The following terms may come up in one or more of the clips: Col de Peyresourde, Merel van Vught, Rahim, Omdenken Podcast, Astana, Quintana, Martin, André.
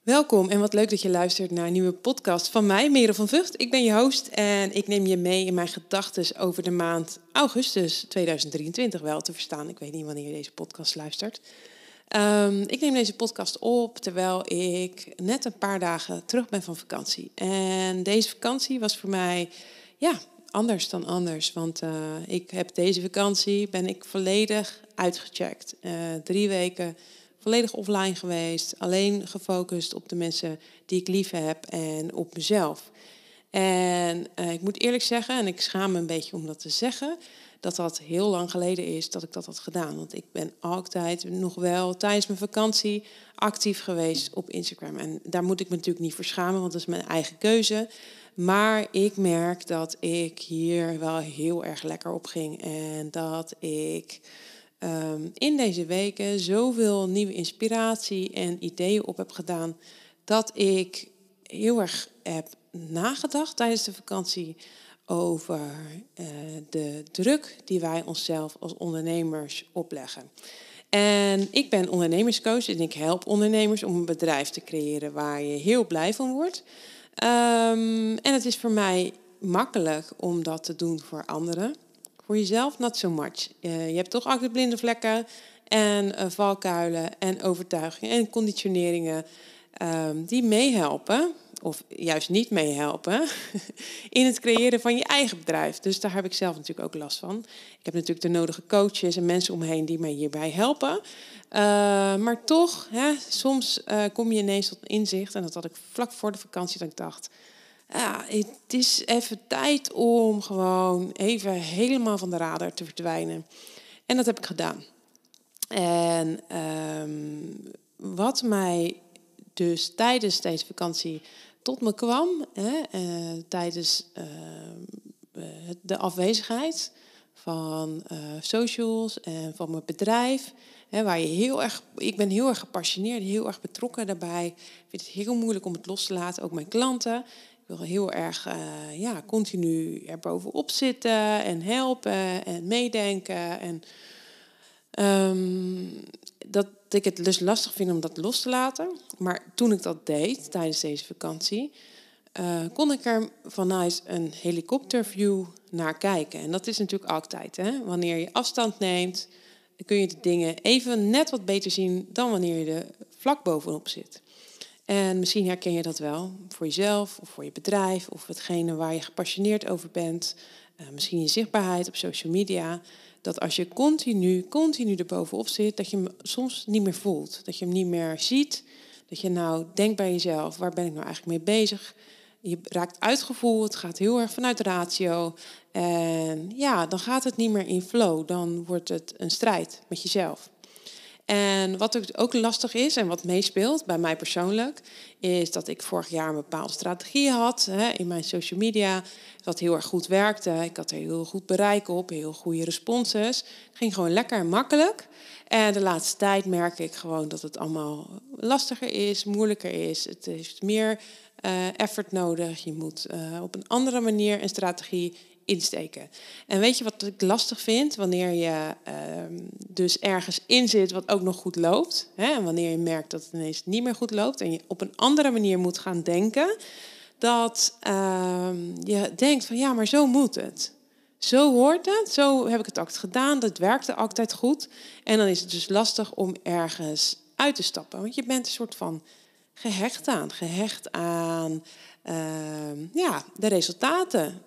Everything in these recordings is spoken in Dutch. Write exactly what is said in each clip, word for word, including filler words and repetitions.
Welkom en wat leuk dat je luistert naar een nieuwe podcast van mij, Merel van Vught. Ik ben je host en ik neem je mee in mijn gedachten over de maand augustus tweeduizend drieëntwintig. Wel te verstaan, ik weet niet wanneer je deze podcast luistert. Um, ik neem deze podcast op terwijl ik net een paar dagen terug ben van vakantie. En deze vakantie was voor mij ja, anders dan anders. Want uh, ik heb deze vakantie ben ik volledig uitgecheckt. Uh, drie weken volledig offline geweest, alleen gefocust op de mensen die ik lief heb en op mezelf. En uh, ik moet eerlijk zeggen, en ik schaam me een beetje om dat te zeggen, dat dat heel lang geleden is dat ik dat had gedaan. Want ik ben altijd nog wel tijdens mijn vakantie actief geweest op Instagram. En daar moet ik me natuurlijk niet voor schamen, want dat is mijn eigen keuze. Maar ik merk dat ik hier wel heel erg lekker op ging en dat ik Um, in deze weken zoveel nieuwe inspiratie en ideeën op heb gedaan, dat ik heel erg heb nagedacht tijdens de vakantie over uh, de druk die wij onszelf als ondernemers opleggen. En ik ben ondernemerscoach en ik help ondernemers om een bedrijf te creëren waar je heel blij van wordt. Um, en het is voor mij makkelijk om dat te doen voor anderen. Voor jezelf, not so much. Uh, je hebt toch altijd blinde vlekken en uh, valkuilen en overtuigingen en conditioneringen um, die meehelpen, of juist niet meehelpen, in het creëren van je eigen bedrijf. Dus daar heb ik zelf natuurlijk ook last van. Ik heb natuurlijk de nodige coaches en mensen omheen die mij hierbij helpen. Uh, maar toch, hè, soms uh, kom je ineens tot inzicht. En dat had ik vlak voor de vakantie, dat ik dacht, ja, het is even tijd om gewoon even helemaal van de radar te verdwijnen. En dat heb ik gedaan. En um, wat mij dus tijdens deze vakantie tot me kwam, hè, uh, tijdens uh, de afwezigheid van uh, socials en van mijn bedrijf, hè, waar je heel erg, ik ben heel erg gepassioneerd, heel erg betrokken daarbij. Ik vind het heel moeilijk om het los te laten, ook mijn klanten. Ik wil heel erg uh, ja, continu er bovenop zitten en helpen en meedenken. En um, dat ik het dus lastig vind om dat los te laten. Maar toen ik dat deed tijdens deze vakantie, uh, kon ik er vanuit een helikopterview naar kijken. En dat is natuurlijk altijd, hè? Wanneer je afstand neemt, dan kun je de dingen even net wat beter zien dan wanneer je er vlak bovenop zit. En misschien herken je dat wel voor jezelf of voor je bedrijf of hetgene waar je gepassioneerd over bent. Uh, misschien je zichtbaarheid op social media. Dat als je continu, continu erbovenop zit, dat je hem soms niet meer voelt. Dat je hem niet meer ziet. Dat je nou denkt bij jezelf, waar ben ik nou eigenlijk mee bezig? Je raakt uitgevoerd, het gaat heel erg vanuit ratio. En ja, dan gaat het niet meer in flow. Dan wordt het een strijd met jezelf. En wat ook lastig is en wat meespeelt bij mij persoonlijk, is dat ik vorig jaar een bepaalde strategie had, hè, in mijn social media, dat heel erg goed werkte. Ik had er heel goed bereik op, heel goede responses. Het ging gewoon lekker en makkelijk. En de laatste tijd merk ik gewoon dat het allemaal lastiger is, moeilijker is. Het heeft meer uh, effort nodig. Je moet uh, op een andere manier een strategie insteken. En weet je wat ik lastig vind? Wanneer je uh, dus ergens in zit wat ook nog goed loopt, hè, en wanneer je merkt dat het ineens niet meer goed loopt en je op een andere manier moet gaan denken, dat uh, je denkt van ja, maar zo moet het. Zo hoort het, zo heb ik het altijd gedaan, dat werkte altijd goed. En dan is het dus lastig om ergens uit te stappen, want je bent een soort van gehecht aan, gehecht aan uh, ja, de resultaten.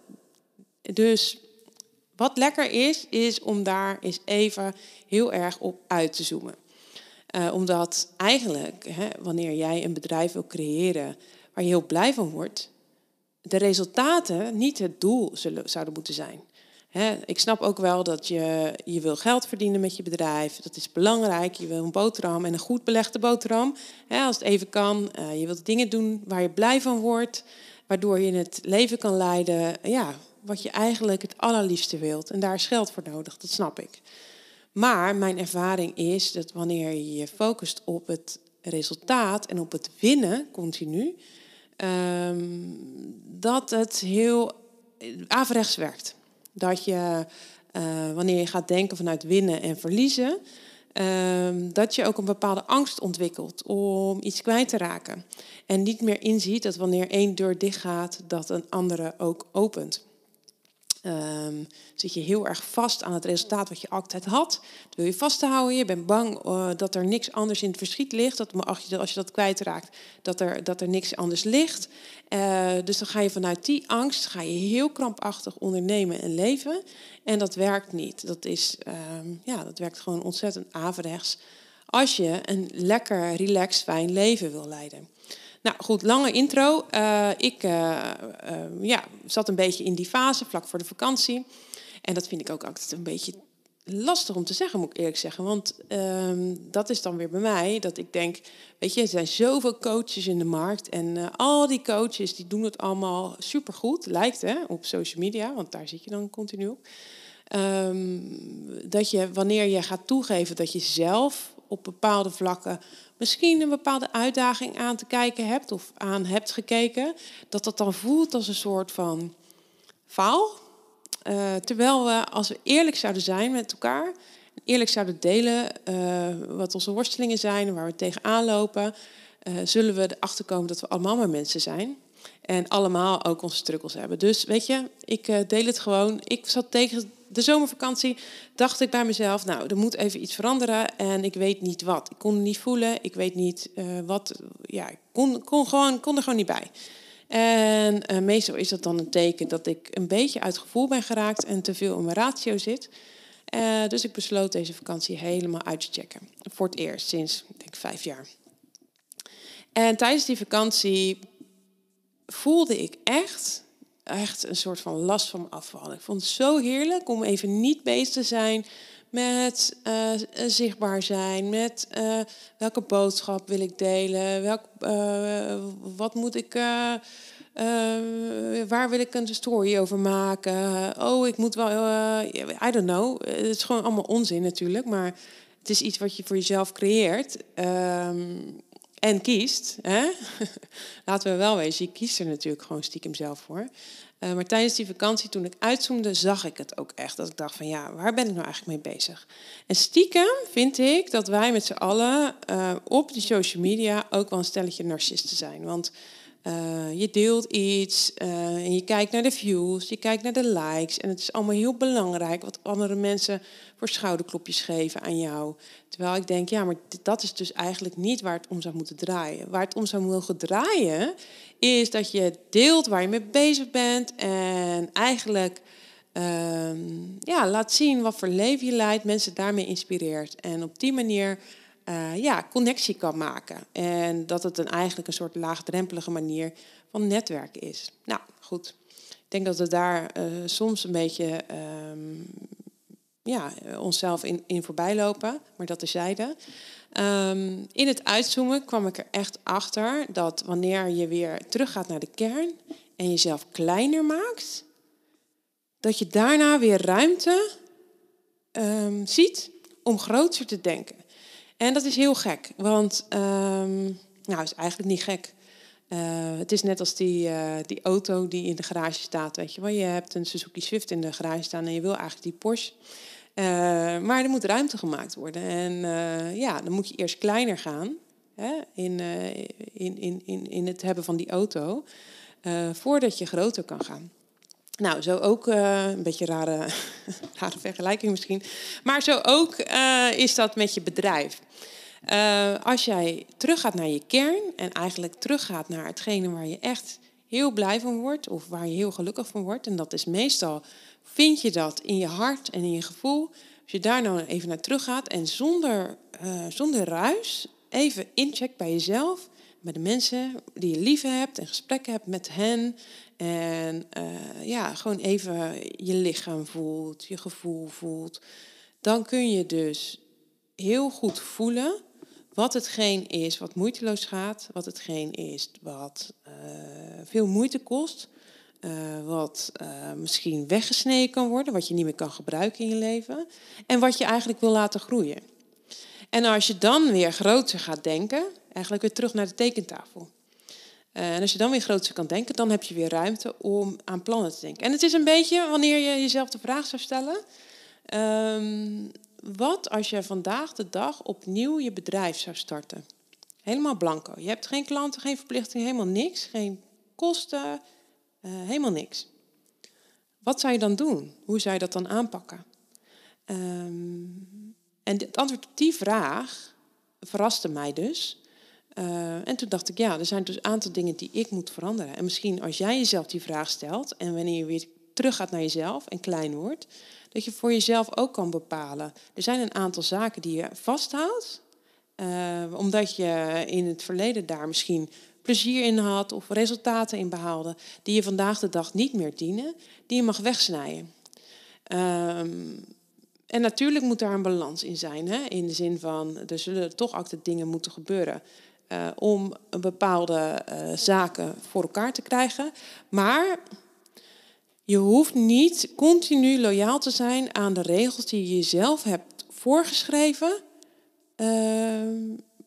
Dus wat lekker is, is om daar eens even heel erg op uit te zoomen. Uh, omdat eigenlijk, hè, wanneer jij een bedrijf wil creëren waar je heel blij van wordt, de resultaten niet het doel zullen, zouden moeten zijn. Hè, ik snap ook wel dat je, je wil geld verdienen met je bedrijf. Dat is belangrijk. Je wil een boterham en een goed belegde boterham. Hè, als het even kan. Uh, je wilt dingen doen waar je blij van wordt. Waardoor je het leven kan leiden, ja, wat je eigenlijk het allerliefste wilt. En daar is geld voor nodig, dat snap ik. Maar mijn ervaring is dat wanneer je je focust op het resultaat en op het winnen, continu, um, dat het heel averechts werkt. Dat je, uh, wanneer je gaat denken vanuit winnen en verliezen, Um, dat je ook een bepaalde angst ontwikkelt om iets kwijt te raken. En niet meer inziet dat wanneer één deur dichtgaat, dat een andere ook opent. Um, zit je heel erg vast aan het resultaat wat je altijd had. Dat wil je vasthouden. Je bent bang uh, dat er niks anders in het verschiet ligt. Dat, als, je, als je dat kwijtraakt, dat er, dat er niks anders ligt. Uh, dus dan ga je vanuit die angst ga je heel krampachtig ondernemen en leven. En dat werkt niet. Dat, is, um, ja, dat werkt gewoon ontzettend averechts. Als je een lekker, relaxed, fijn leven wil leiden. Nou goed, lange intro. Uh, ik uh, uh, ja, zat een beetje in die fase vlak voor de vakantie. En dat vind ik ook altijd een beetje lastig om te zeggen, moet ik eerlijk zeggen. Want uh, dat is dan weer bij mij dat ik denk, weet je, er zijn zoveel coaches in de markt. En uh, al die coaches die doen het allemaal supergoed, lijkt hè, op social media. Want daar zit je dan continu op. Um, dat je, wanneer je gaat toegeven dat je zelf op bepaalde vlakken misschien een bepaalde uitdaging aan te kijken hebt of aan hebt gekeken, dat dat dan voelt als een soort van faal. Uh, terwijl we, als we eerlijk zouden zijn met elkaar, eerlijk zouden delen uh, wat onze worstelingen zijn, waar we tegenaan lopen, uh, zullen we erachter komen dat we allemaal maar mensen zijn. En allemaal ook onze struggles hebben. Dus weet je, ik uh, deel het gewoon. Ik zat tegen de zomervakantie, dacht ik bij mezelf, nou, er moet even iets veranderen. En ik weet niet wat. Ik kon het niet voelen. Ik weet niet uh, wat. Ja, ik kon, kon, gewoon, kon er gewoon niet bij. En uh, meestal is dat dan een teken dat ik een beetje uit gevoel ben geraakt en te veel in mijn ratio zit. Uh, dus ik besloot deze vakantie helemaal uit te checken. Voor het eerst sinds, denk ik, vijf jaar. En tijdens die vakantie voelde ik echt, echt een soort van last van mijn afval. Ik vond het zo heerlijk om even niet bezig te zijn met uh, zichtbaar zijn, met uh, welke boodschap wil ik delen, welk, uh, wat moet ik, uh, uh, waar wil ik een story over maken. Oh, ik moet wel, uh, I don't know. Het is gewoon allemaal onzin natuurlijk, maar het is iets wat je voor jezelf creëert. Um, En kiest, hè? Laten we wel wezen, je kiest er natuurlijk gewoon stiekem zelf voor. Uh, maar tijdens die vakantie, toen ik uitzoomde, zag ik het ook echt. Dat ik dacht van, ja, waar ben ik nou eigenlijk mee bezig? En stiekem vind ik dat wij met z'n allen uh, op de social media ook wel een stelletje narcisten zijn. Want uh, je deelt iets uh, en je kijkt naar de views, je kijkt naar de likes. En het is allemaal heel belangrijk wat andere mensen voor schouderklopjes geven aan jou. Terwijl ik denk, ja, maar dat is dus eigenlijk niet waar het om zou moeten draaien. Waar het om zou mogen draaien is dat je deelt waar je mee bezig bent. En eigenlijk uh, ja, laat zien wat voor leven je leidt, mensen daarmee inspireert. En op die manier uh, ja, connectie kan maken. En dat het een, eigenlijk een soort laagdrempelige manier van netwerken is. Nou, goed. Ik denk dat we daar uh, soms een beetje Um, ja, onszelf in, in voorbij lopen, maar dat terzijde. Um, in het uitzoomen kwam ik er echt achter dat wanneer je weer teruggaat naar de kern en jezelf kleiner maakt, dat je daarna weer ruimte um, ziet om groter te denken. En dat is heel gek, want um, nou, is eigenlijk niet gek. Uh, het is net als die, uh, die auto die in de garage staat, weet je wel. Je hebt een Suzuki Swift in de garage staan en je wil eigenlijk die Porsche. Uh, maar er moet ruimte gemaakt worden. En uh, ja, dan moet je eerst kleiner gaan, hè, in, uh, in, in, in, in het hebben van die auto, uh, voordat je groter kan gaan. Nou, zo ook, uh, een beetje rare, rare vergelijking misschien, maar zo ook uh, is dat met je bedrijf. Uh, als jij teruggaat naar je kern en eigenlijk teruggaat naar hetgene waar je echt heel blij van wordt of waar je heel gelukkig van wordt, en dat is meestal, vind je dat in je hart en in je gevoel. Als je daar nou even naar teruggaat en zonder, uh, zonder ruis even incheckt bij jezelf, bij de mensen die je lief hebt en gesprekken hebt met hen. En uh, ja, gewoon even je lichaam voelt, je gevoel voelt. Dan kun je dus heel goed voelen wat hetgeen is wat moeiteloos gaat, wat hetgeen is wat uh, veel moeite kost, uh, wat uh, misschien weggesneden kan worden, wat je niet meer kan gebruiken in je leven en wat je eigenlijk wil laten groeien. En als je dan weer groter gaat denken, eigenlijk weer terug naar de tekentafel. Uh, en als je dan weer groter kan denken, dan heb je weer ruimte om aan plannen te denken. En het is een beetje wanneer je jezelf de vraag zou stellen, Um, Wat als je vandaag de dag opnieuw je bedrijf zou starten? Helemaal blanco. Je hebt geen klanten, geen verplichtingen, helemaal niks. Geen kosten, uh, helemaal niks. Wat zou je dan doen? Hoe zou je dat dan aanpakken? Um, en het antwoord op die vraag verraste mij dus. Uh, en toen dacht ik, ja, er zijn dus een aantal dingen die ik moet veranderen. En misschien als jij jezelf die vraag stelt en wanneer je weer teruggaat naar jezelf en klein wordt, dat je voor jezelf ook kan bepalen. Er zijn een aantal zaken die je vasthoudt, uh, omdat je in het verleden daar misschien plezier in had of resultaten in behaalde, die je vandaag de dag niet meer dienen, die je mag wegsnijden. Um, en natuurlijk moet daar een balans in zijn, hè? In de zin van, er zullen toch altijd dingen moeten gebeuren uh, om een bepaalde uh, zaken voor elkaar te krijgen. Maar je hoeft niet continu loyaal te zijn aan de regels die je jezelf hebt voorgeschreven. Uh,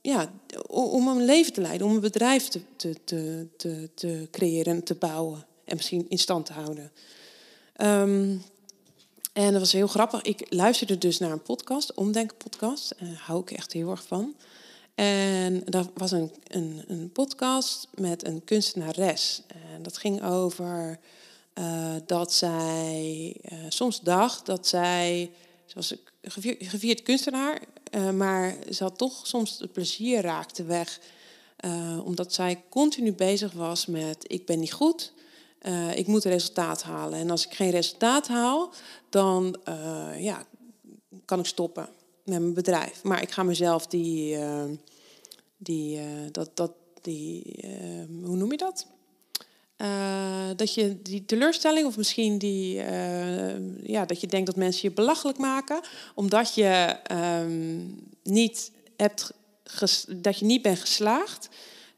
ja, om een leven te leiden, om een bedrijf te, te, te, te, te creëren, te bouwen en misschien in stand te houden. Um, en dat was heel grappig. Ik luisterde dus naar een podcast, Omdenken Podcast. Daar hou ik echt heel erg van. En dat was een, een, een podcast met een kunstenares. En dat ging over Uh, dat zij uh, soms dacht dat zij, ze was een gevierd, gevierd kunstenaar, uh, maar ze had toch soms het plezier raakte weg. Uh, omdat zij continu bezig was met, ik ben niet goed, uh, ik moet een resultaat halen. En als ik geen resultaat haal, dan uh, ja, kan ik stoppen met mijn bedrijf. Maar ik ga mezelf die, uh, die, uh, dat, dat, die uh, hoe noem je dat? Uh, dat je die teleurstelling of misschien die, uh, ja, dat je denkt dat mensen je belachelijk maken, omdat je, um, niet, hebt ges- dat je niet bent geslaagd,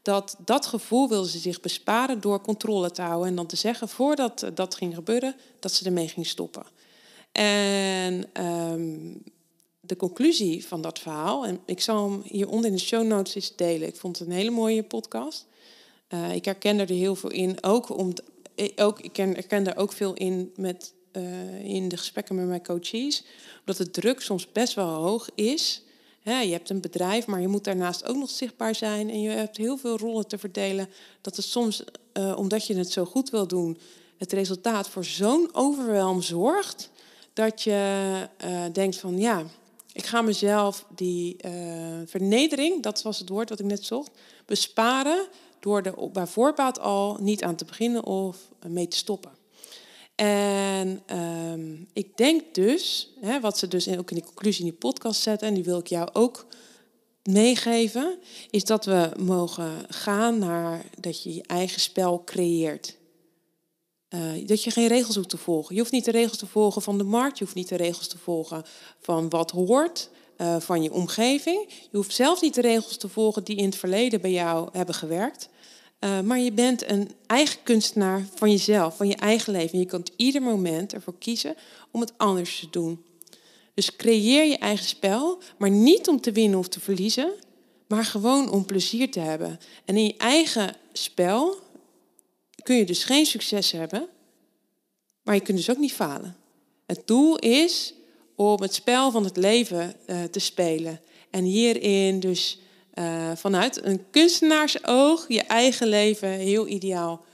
dat dat gevoel wilde ze zich besparen door controle te houden en dan te zeggen voordat dat ging gebeuren, dat ze ermee ging stoppen. En um, de conclusie van dat verhaal, en ik zal hem hieronder in de show notes eens delen, ik vond het een hele mooie podcast. Uh, ik herken er heel veel in, ook om t, ook, ik herken er ook veel in met, uh, in de gesprekken met mijn coaches. Omdat de druk soms best wel hoog is. He, je hebt een bedrijf, maar je moet daarnaast ook nog zichtbaar zijn. En je hebt heel veel rollen te verdelen. Dat het soms, uh, omdat je het zo goed wil doen, het resultaat voor zo'n overwelm zorgt. Dat je uh, denkt van, ja, ik ga mezelf die uh, vernedering, dat was het woord wat ik net zocht, besparen, door er bij voorbaat al niet aan te beginnen of mee te stoppen. En um, ik denk dus, hè, wat ze dus ook in de conclusie in die podcast zetten, en die wil ik jou ook meegeven, is dat we mogen gaan naar dat je je eigen spel creëert. Uh, dat je geen regels hoeft te volgen. Je hoeft niet de regels te volgen van de markt, je hoeft niet de regels te volgen van wat hoort, Uh, van je omgeving. Je hoeft zelf niet de regels te volgen die in het verleden bij jou hebben gewerkt. Uh, maar je bent een eigen kunstenaar van jezelf, van je eigen leven. En je kunt ieder moment ervoor kiezen om het anders te doen. Dus creëer je eigen spel, maar niet om te winnen of te verliezen, maar gewoon om plezier te hebben. En in je eigen spel kun je dus geen succes hebben, maar je kunt dus ook niet falen. Het doel is om het spel van het leven uh, te spelen. En hierin dus uh, vanuit een kunstenaarsoog je eigen leven heel ideaal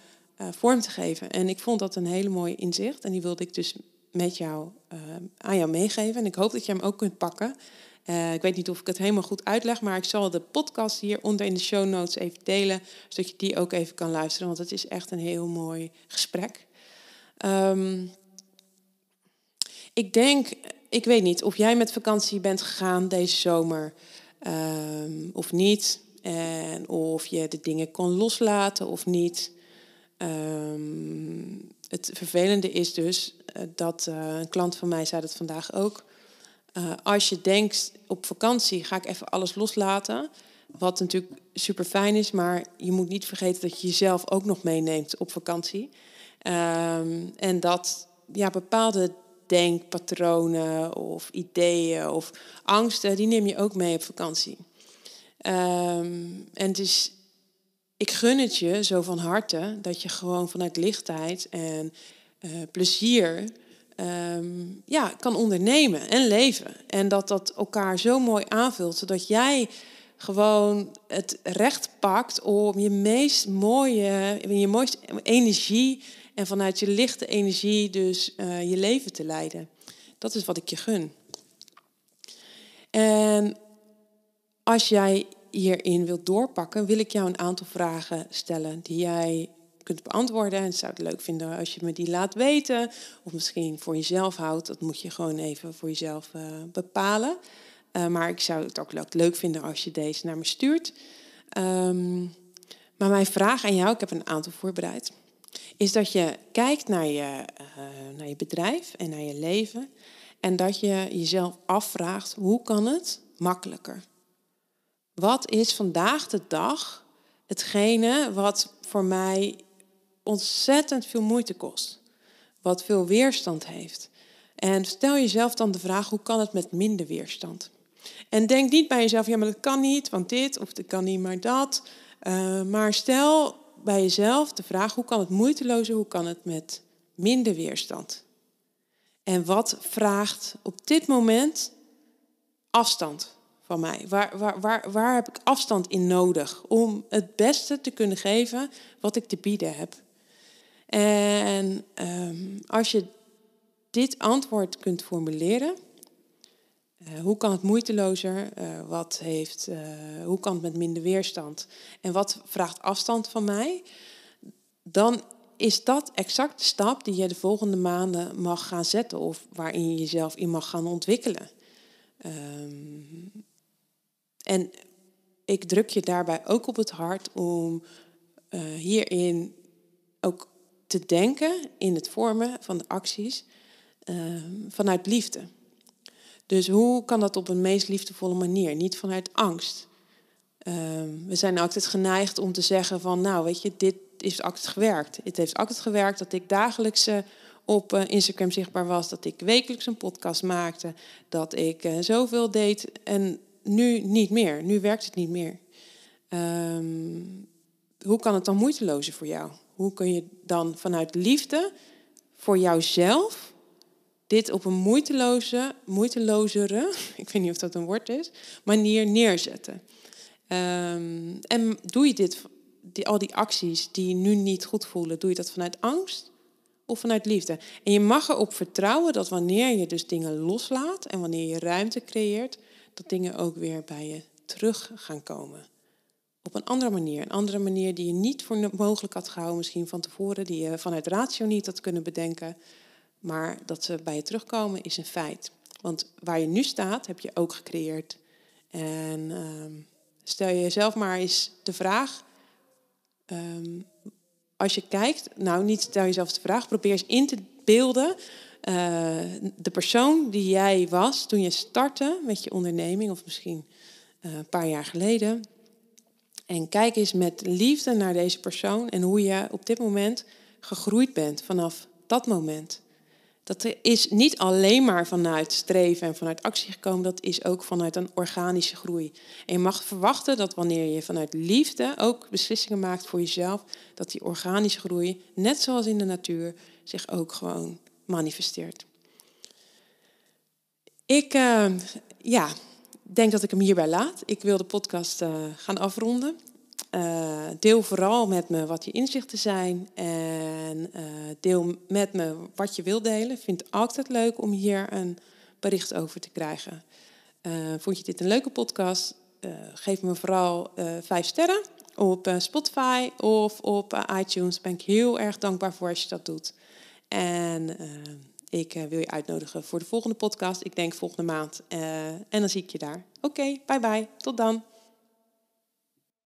uh, vorm te geven. En ik vond dat een hele mooie inzicht. En die wilde ik dus met jou, uh, aan jou meegeven. En ik hoop dat je hem ook kunt pakken. Uh, ik weet niet of ik het helemaal goed uitleg, maar ik zal de podcast hieronder in de show notes even delen, zodat je die ook even kan luisteren, want het is echt een heel mooi gesprek. Um, ik denk... Ik weet niet of jij met vakantie bent gegaan deze zomer um, of niet. En of je de dingen kon loslaten of niet. Um, het vervelende is dus dat uh, een klant van mij zei dat vandaag ook. Uh, als je denkt op vakantie ga ik even alles loslaten. Wat natuurlijk super fijn is, maar je moet niet vergeten dat je jezelf ook nog meeneemt op vakantie. Um, en dat ja, bepaalde denkpatronen of ideeën of angsten, die neem je ook mee op vakantie. Um, en dus, ik gun het je zo van harte dat je gewoon vanuit lichtheid en uh, plezier um, ja, kan ondernemen en leven. En dat dat elkaar zo mooi aanvult, zodat jij gewoon het recht pakt om je meest mooie, je mooiste energie en vanuit je lichte energie dus uh, je leven te leiden. Dat is wat ik je gun. En als jij hierin wilt doorpakken, wil ik jou een aantal vragen stellen die jij kunt beantwoorden. En zou het leuk vinden als je me die laat weten. Of misschien voor jezelf houdt. Dat moet je gewoon even voor jezelf uh, bepalen. Uh, maar ik zou het ook leuk vinden als je deze naar me stuurt. Um, maar mijn vraag aan jou, ik heb een aantal voorbereid, is dat je kijkt naar je, uh, naar je bedrijf en naar je leven. En dat je jezelf afvraagt, hoe kan het makkelijker? Wat is vandaag de dag hetgene wat voor mij ontzettend veel moeite kost? Wat veel weerstand heeft? En stel jezelf dan de vraag, hoe kan het met minder weerstand? En denk niet bij jezelf, ja, maar dat kan niet, want dit, of dat kan niet, maar dat. Uh, maar stel bij jezelf de vraag, hoe kan het moeitelozer, hoe kan het met minder weerstand? En wat vraagt op dit moment afstand van mij? Waar, waar, waar, waar heb ik afstand in nodig om het beste te kunnen geven wat ik te bieden heb? En um, als je dit antwoord kunt formuleren, uh, hoe kan het moeitelozer? Uh, wat heeft, uh, hoe kan het met minder weerstand? En wat vraagt afstand van mij? Dan is dat exact de stap die je de volgende maanden mag gaan zetten of waarin je jezelf in mag gaan ontwikkelen. Um, en ik druk je daarbij ook op het hart om uh, hierin ook te denken in het vormen van de acties uh, vanuit liefde. Dus hoe kan dat op een meest liefdevolle manier? Niet vanuit angst. Um, we zijn altijd geneigd om te zeggen van, nou weet je, dit is altijd gewerkt. Het heeft altijd gewerkt dat ik dagelijks uh, op uh, Instagram zichtbaar was, dat ik wekelijks een podcast maakte, dat ik uh, zoveel deed en nu niet meer. Nu werkt het niet meer. Um, hoe kan het dan moeitelozer voor jou? Hoe kun je dan vanuit liefde voor jouzelf dit op een moeiteloze, moeitelozere, ik weet niet of dat een woord is, manier neerzetten? Um, en doe je dit Die, al die acties die nu niet goed voelen, doe je dat vanuit angst of vanuit liefde? En je mag erop vertrouwen dat wanneer je dus dingen loslaat en wanneer je ruimte creëert, dat dingen ook weer bij je terug gaan komen. Op een andere manier. Een andere manier die je niet voor mogelijk had gehouden, misschien van tevoren, die je vanuit ratio niet had kunnen bedenken. Maar dat ze bij je terugkomen is een feit. Want waar je nu staat, heb je ook gecreëerd. En uh, stel je jezelf maar eens de vraag. Um, als je kijkt, nou niet stel jezelf de vraag, probeer eens in te beelden uh, de persoon die jij was toen je startte met je onderneming, of misschien uh, een paar jaar geleden. En kijk eens met liefde naar deze persoon en hoe je op dit moment gegroeid bent vanaf dat moment. Dat is niet alleen maar vanuit streven en vanuit actie gekomen. Dat is ook vanuit een organische groei. En je mag verwachten dat wanneer je vanuit liefde ook beslissingen maakt voor jezelf, dat die organische groei, net zoals in de natuur, zich ook gewoon manifesteert. Ik uh, ja, denk dat ik hem hierbij laat. Ik wil de podcast uh, gaan afronden. Uh, deel vooral met me wat je inzichten zijn en uh, deel met me wat je wilt delen. Ik vind het altijd leuk om hier een bericht over te krijgen. Uh, vond je dit een leuke podcast? Uh, geef me vooral uh, vijf sterren op uh, Spotify of op uh, iTunes. Daar ben ik heel erg dankbaar voor als je dat doet. En uh, ik uh, wil je uitnodigen voor de volgende podcast. Ik denk volgende maand. Uh, en dan zie ik je daar. Oké, okay, bye bye. Tot dan.